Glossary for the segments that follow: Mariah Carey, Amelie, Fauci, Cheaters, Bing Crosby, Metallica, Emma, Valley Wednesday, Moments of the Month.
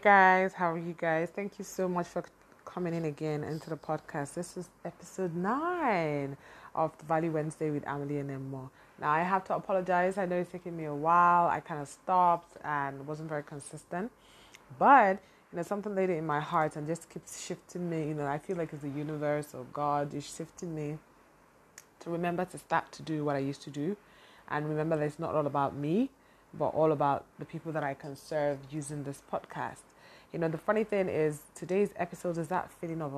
Hey guys, how are you guys? Thank you so much for coming in again into the podcast. This is episode 9 of the Valley Wednesday with Amelie and Emma. Now I have to apologize. I know it's taking me a while. I kind of stopped and wasn't very consistent, but something later in my heart and just keeps shifting me. I feel like it's the universe or God is shifting me to remember to start to do what I used to do, and remember that it's not all about me, but all about the people that I can serve using this podcast. The funny thing is today's episode is that feeling of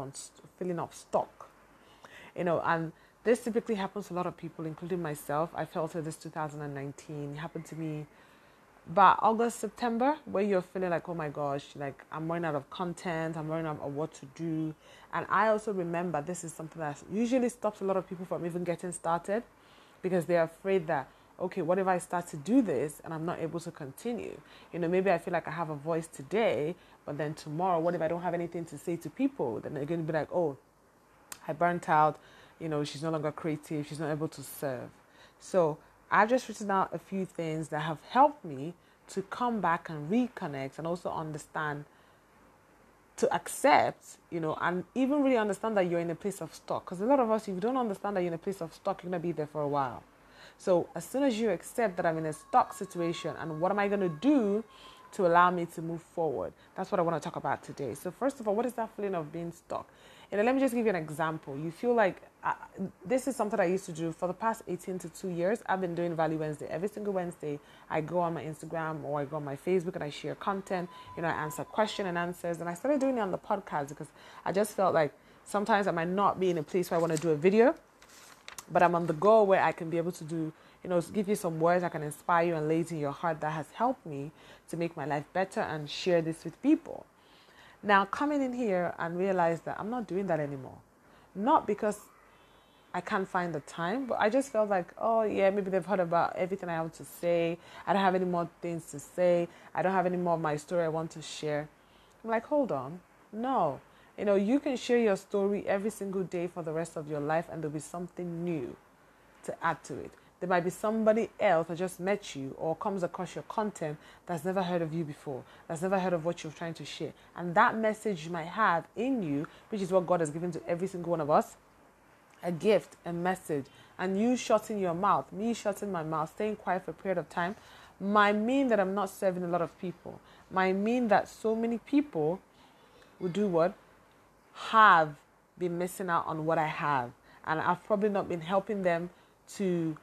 stock. And this typically happens to a lot of people, including myself. I felt this 2019 happened to me about August, September, where you're feeling like, oh my gosh, like I'm running out of content, I'm running out of what to do. And I also remember this is something that usually stops a lot of people from even getting started, because they're afraid that, okay, what if I start to do this and I'm not able to continue? Maybe I feel like I have a voice today, but then tomorrow, what if I don't have anything to say to people? Then they're going to be like, oh, I burnt out, she's no longer creative, she's not able to serve. So I've just written out a few things that have helped me to come back and reconnect, and also understand to accept, and even really understand that you're in a place of stock. Because a lot of us, if you don't understand that you're in a place of stock, you're going to be there for a while. So as soon as you accept that I'm in a stock situation, and what am I going to do to allow me to move forward? That's what I want to talk about today. So first of all, what is that feeling of being stuck? Let me just give you an example. You feel like this is something I used to do for the past 18 to 2 years. I've been doing Valley Wednesday. Every single Wednesday, I go on my Instagram or I go on my Facebook and I share content. I answer question and answers. And I started doing it on the podcast because I just felt like sometimes I might not be in a place where I want to do a video, but I'm on the go where I can be able to do, give you some words that can inspire you and lay it in your heart. That has helped me to make my life better and share this with people. Now, coming in here and realize that I'm not doing that anymore. Not because I can't find the time, but I just felt like, oh yeah, maybe they've heard about everything I have to say. I don't have any more things to say. I don't have any more of my story I want to share. I'm like, hold on. No. You can share your story every single day for the rest of your life, and there'll be something new to add to it. There might be somebody else that just met you or comes across your content that's never heard of you before, that's never heard of what you're trying to share. And that message you might have in you, which is what God has given to every single one of us, a gift, a message. And you shutting your mouth, me shutting my mouth, staying quiet for a period of time, might mean that I'm not serving a lot of people. Might mean that so many people will do what? Have been missing out on what I have. And I've probably not been helping them to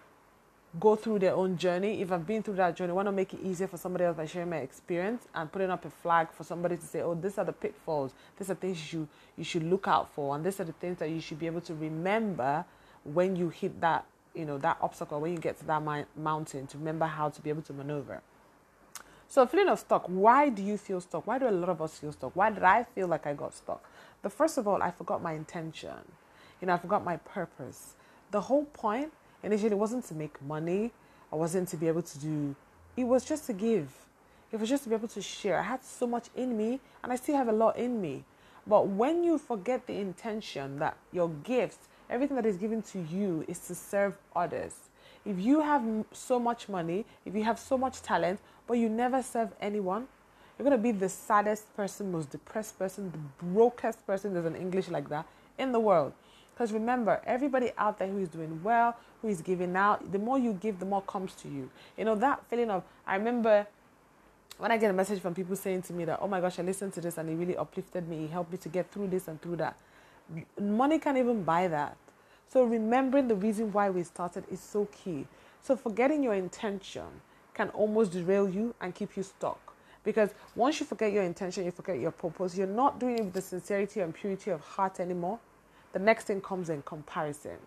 go through their own journey. If I've been through that journey, I want to make it easier for somebody else by sharing my experience and putting up a flag for somebody to say, oh, these are the pitfalls. These are things you should look out for. And these are the things that you should be able to remember when you hit that, that obstacle, when you get to that mountain, to remember how to be able to maneuver. So feeling of stuck, why do you feel stuck? Why do a lot of us feel stuck? Why did I feel like I got stuck? But first of all, I forgot my intention. I forgot my purpose. The whole point initially wasn't to make money. I wasn't to be able to do. It was just to give. It was just to be able to share. I had so much in me, and I still have a lot in me. But when you forget the intention that your gifts, everything that is given to you, is to serve others. If you have so much money, if you have so much talent, but you never serve anyone, you're going to be the saddest person, most depressed person, the brokest person, there's an English like that, in the world. Because remember, everybody out there who is doing well, who is giving out, the more you give, the more comes to you. That feeling of, I remember when I get a message from people saying to me that, oh my gosh, I listened to this and it really uplifted me. It helped me to get through this and through that. Money can't even buy that. So remembering the reason why we started is so key. So forgetting your intention can almost derail you and keep you stuck. Because once you forget your intention, you forget your purpose, you're not doing it with the sincerity and purity of heart anymore. The next thing comes in comparison.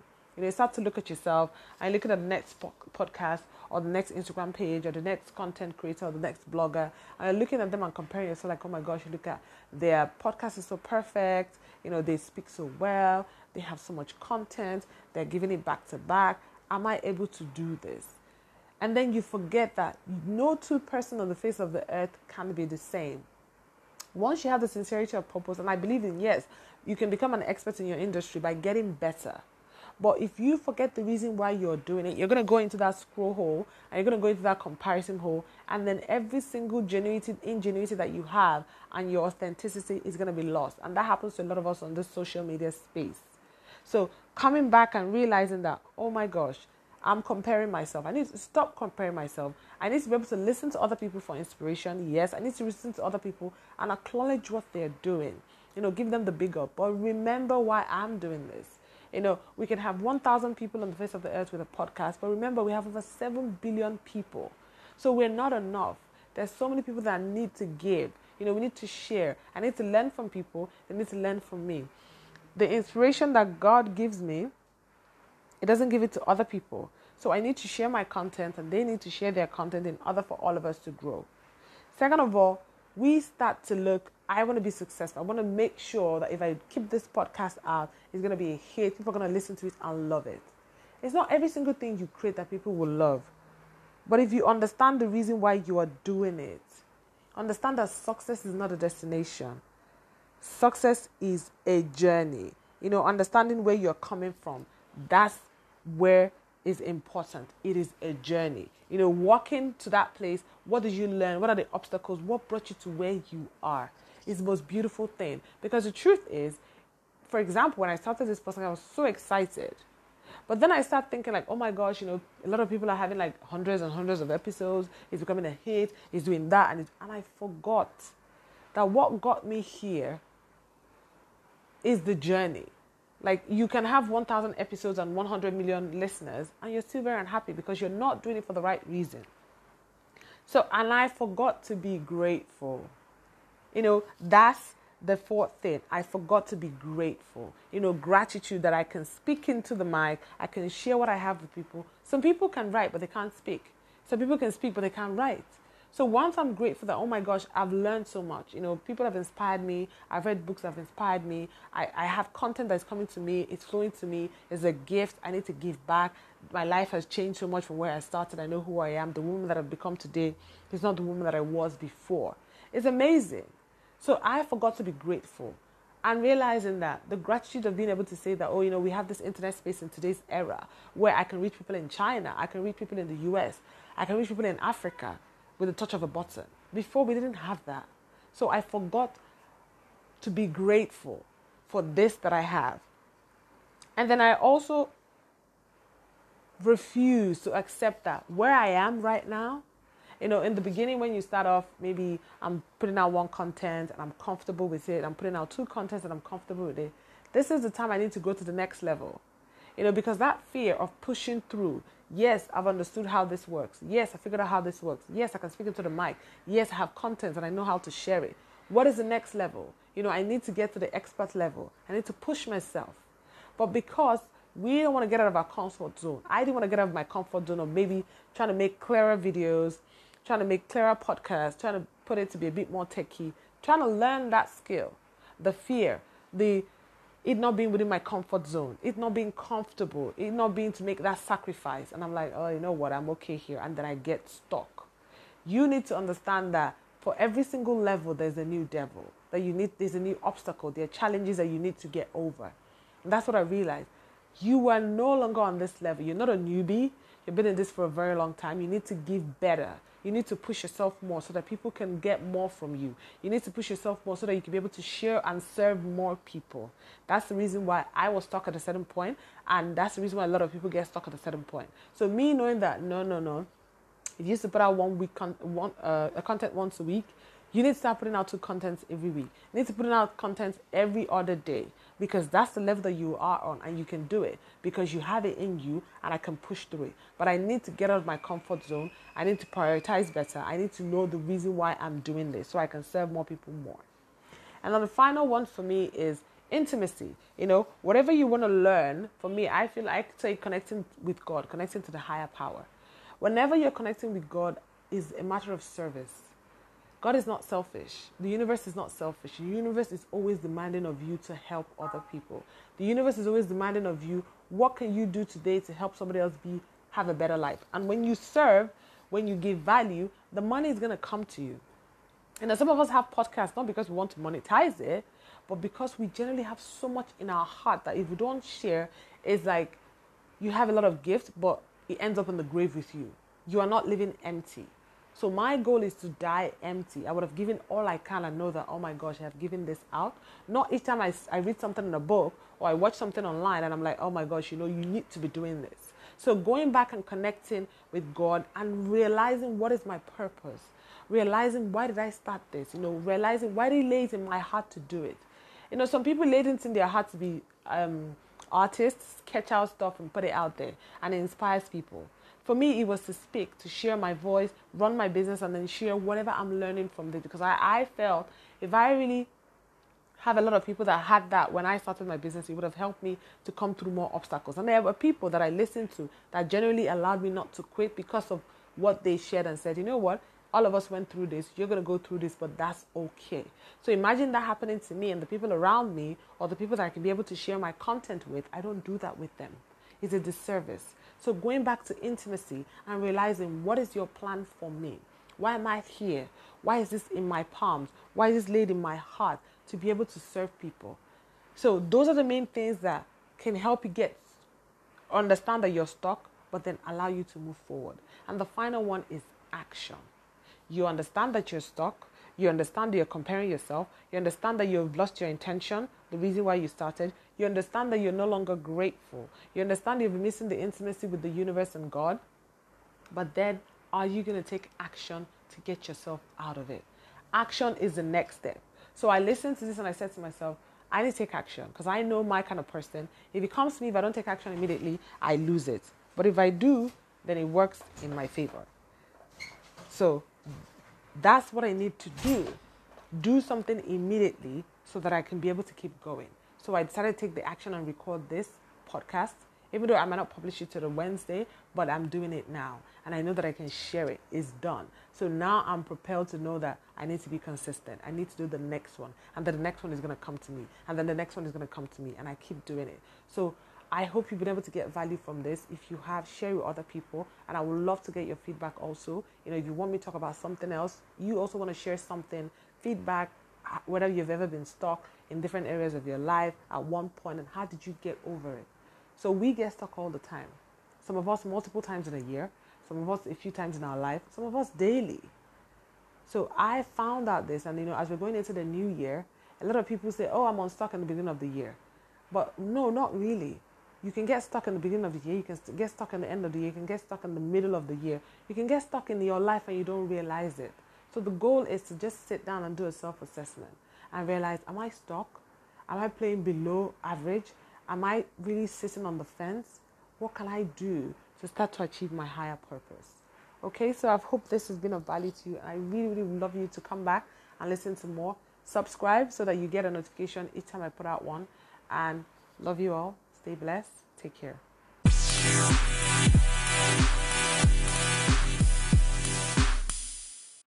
You start to look at yourself and look at the next podcast or the next Instagram page or the next content creator or the next blogger. And you're looking at them and comparing yourself like, oh my gosh, look at their podcast is so perfect. They speak so well. They have so much content. They're giving it back to back. Am I able to do this? And then you forget that no two person on the face of the earth can be the same. Once you have the sincerity of purpose, and I believe in, yes, you can become an expert in your industry by getting better. But if you forget the reason why you're doing it, you're going to go into that scroll hole and you're going to go into that comparison hole. And then every single ingenuity that you have and your authenticity is going to be lost. And that happens to a lot of us on this social media space. So coming back and realizing that, oh my gosh, I'm comparing myself. I need to stop comparing myself. I need to be able to listen to other people for inspiration. Yes, I need to listen to other people and acknowledge what they're doing. You know, give them the big up. But remember why I'm doing this. You know, we can have 1,000 people on the face of the earth with a podcast. But remember, we have over 7 billion people. So we're not enough. There's so many people that need to give. You know, we need to share. I need to learn from people. They need to learn from me. The inspiration that God gives me, it doesn't give it to other people. So I need to share my content and they need to share their content in order for all of us to grow. Second of all, we start to look, I want to be successful. I want to make sure that if I keep this podcast out, it's going to be a hit. People are going to listen to it and love it. It's not every single thing you create that people will love. But if you understand the reason why you are doing it, understand that success is not a destination. Success is a journey. You know, understanding where you're coming from, that's where is important. It is a journey. You know, walking to that place, what did you learn? What are the obstacles? What brought you to where you are? It's the most beautiful thing. Because the truth is, for example, when I started this podcast, I was so excited. But then I started thinking like, oh my gosh, you know, a lot of people are having like hundreds and hundreds of episodes. It's becoming a hit. It's doing that. And I forgot that what got me here is the journey. Like, you can have 1,000 episodes and 100 million listeners, and you're still very unhappy because you're not doing it for the right reason. So, and I forgot to be grateful. You know, that's the fourth thing. I forgot to be grateful. You know, gratitude that I can speak into the mic. I can share what I have with people. Some people can write, but they can't speak. Some people can speak, but they can't write. So once I'm grateful that, oh my gosh, I've learned so much. You know, people have inspired me. I've read books that have inspired me. I have content that's coming to me. It's flowing to me. It's a gift. I need to give back. My life has changed so much from where I started. I know who I am. The woman that I've become today is not the woman that I was before. It's amazing. So I forgot to be grateful. And realizing that the gratitude of being able to say that, oh, you know, we have this internet space in today's era where I can reach people in China. I can reach people in the US. I can reach people in Africa. With the touch of a button. Before, we didn't have that. So I forgot to be grateful for this that I have. And then I also refused to accept that where I am right now, you know, in the beginning when you start off, maybe I'm putting out one content and I'm comfortable with it. I'm putting out two contents and I'm comfortable with it. This is the time I need to go to the next level. You know, because that fear of pushing through, yes, I've understood how this works. Yes, I figured out how this works. Yes, I can speak into the mic. Yes, I have content and I know how to share it. What is the next level? You know, I need to get to the expert level. I need to push myself. But because we don't want to get out of our comfort zone, I didn't want to get out of my comfort zone of maybe trying to make clearer videos, trying to make clearer podcasts, trying to put it to be a bit more techie, trying to learn that skill, the fear, the it not being within my comfort zone, it not being comfortable, it not being to make that sacrifice. And I'm like, oh, you know what, I'm okay here. And then I get stuck. You need to understand that for every single level, there's a new devil, that you need, there's a new obstacle, there are challenges that you need to get over. And that's what I realized. You are no longer on this level. You're not a newbie. You've been in this for a very long time. You need to give better. You need to push yourself more so that people can get more from you. You need to push yourself more so that you can be able to share and serve more people. That's the reason why I was stuck at a certain point, and that's the reason why a lot of people get stuck at a certain point. So me knowing that, no, if you used to put out content once a week, you need to start putting out two contents every week. You need to put out content every other day because that's the level that you are on and you can do it because you have it in you and I can push through it. But I need to get out of my comfort zone. I need to prioritize better. I need to know the reason why I'm doing this so I can serve more people more. And then the final one for me is intimacy. You know, whatever you want to learn, for me, I feel like say connecting with God, connecting to the higher power. Whenever you're connecting with God is a matter of service. God is not selfish. The universe is not selfish. The universe is always demanding of you to help other people. The universe is always demanding of you, what can you do today to help somebody else have a better life? And when you serve, when you give value, the money is going to come to you. And some of us have podcasts, not because we want to monetize it, but because we generally have so much in our heart that if we don't share, it's like you have a lot of gift, but it ends up in the grave with you. You are not living empty. So my goal is to die empty. I would have given all I can and know that, oh my gosh, I have given this out. Not each time I read something in a book or I watch something online and I'm like, oh my gosh, you know, you need to be doing this. So going back and connecting with God and realizing what is my purpose. Realizing why did I start this? You know, realizing why did it lay it in my heart to do it? You know, some people laid it in their heart to be artists, sketch out stuff and put it out there, and it inspires people. For me, it was to speak, to share my voice, run my business, and then share whatever I'm learning from this. Because I felt if I really have a lot of people that had that when I started my business, it would have helped me to come through more obstacles. And there were people that I listened to that generally allowed me not to quit because of what they shared and said, you know what? All of us went through this. You're going to go through this, but that's okay. So imagine that happening to me and the people around me or the people that I can be able to share my content with. I don't do that with them. It's a disservice. So going back to intimacy and realizing what is your plan for me? Why am I here? Why is this in my palms? Why is this laid in my heart to be able to serve people? So those are the main things that can help you get understand that you're stuck, but then allow you to move forward. And the final one is action. You understand that you're stuck. You understand that you're comparing yourself. You understand that you've lost your intention, the reason why you started. You understand that you're no longer grateful. You understand you've been missing the intimacy with the universe and God. But then, are you going to take action to get yourself out of it? Action is the next step. So I listened to this and I said to myself, I need to take action because I know my kind of person. If it comes to me, if I don't take action immediately, I lose it. But if I do, then it works in my favor. So that's what I need to do. Do something immediately so that I can be able to keep going. So I decided to take the action and record this podcast, even though I might not publish it till Wednesday, but I'm doing it now. And I know that I can share it. It's done. So now I'm propelled to know that I need to be consistent. I need to do the next one. And then the next one is going to come to me. And then the next one is going to come to me. And I keep doing it. So I hope you've been able to get value from this. If you have, share with other people. And I would love to get your feedback also. You know, if you want me to talk about something else, you also want to share something, feedback, whether you've ever been stuck in different areas of your life at one point, and how did you get over it? So we get stuck all the time. Some of us multiple times in a year. Some of us a few times in our life. Some of us daily. So I found out this. And, you know, as we're going into the new year, a lot of people say, oh, I'm unstuck in the beginning of the year. But no, not really. You can get stuck in the beginning of the year. You can get stuck in the end of the year. You can get stuck in the middle of the year. You can get stuck in your life and you don't realize it. So the goal is to just sit down and do a self-assessment and realize, am I stuck? Am I playing below average? Am I really sitting on the fence? What can I do to start to achieve my higher purpose? Okay, so I hope this has been of value to you. And I really, really would love you to come back and listen to more. Subscribe so that you get a notification each time I put out one. And love you all. Stay blessed. Take care.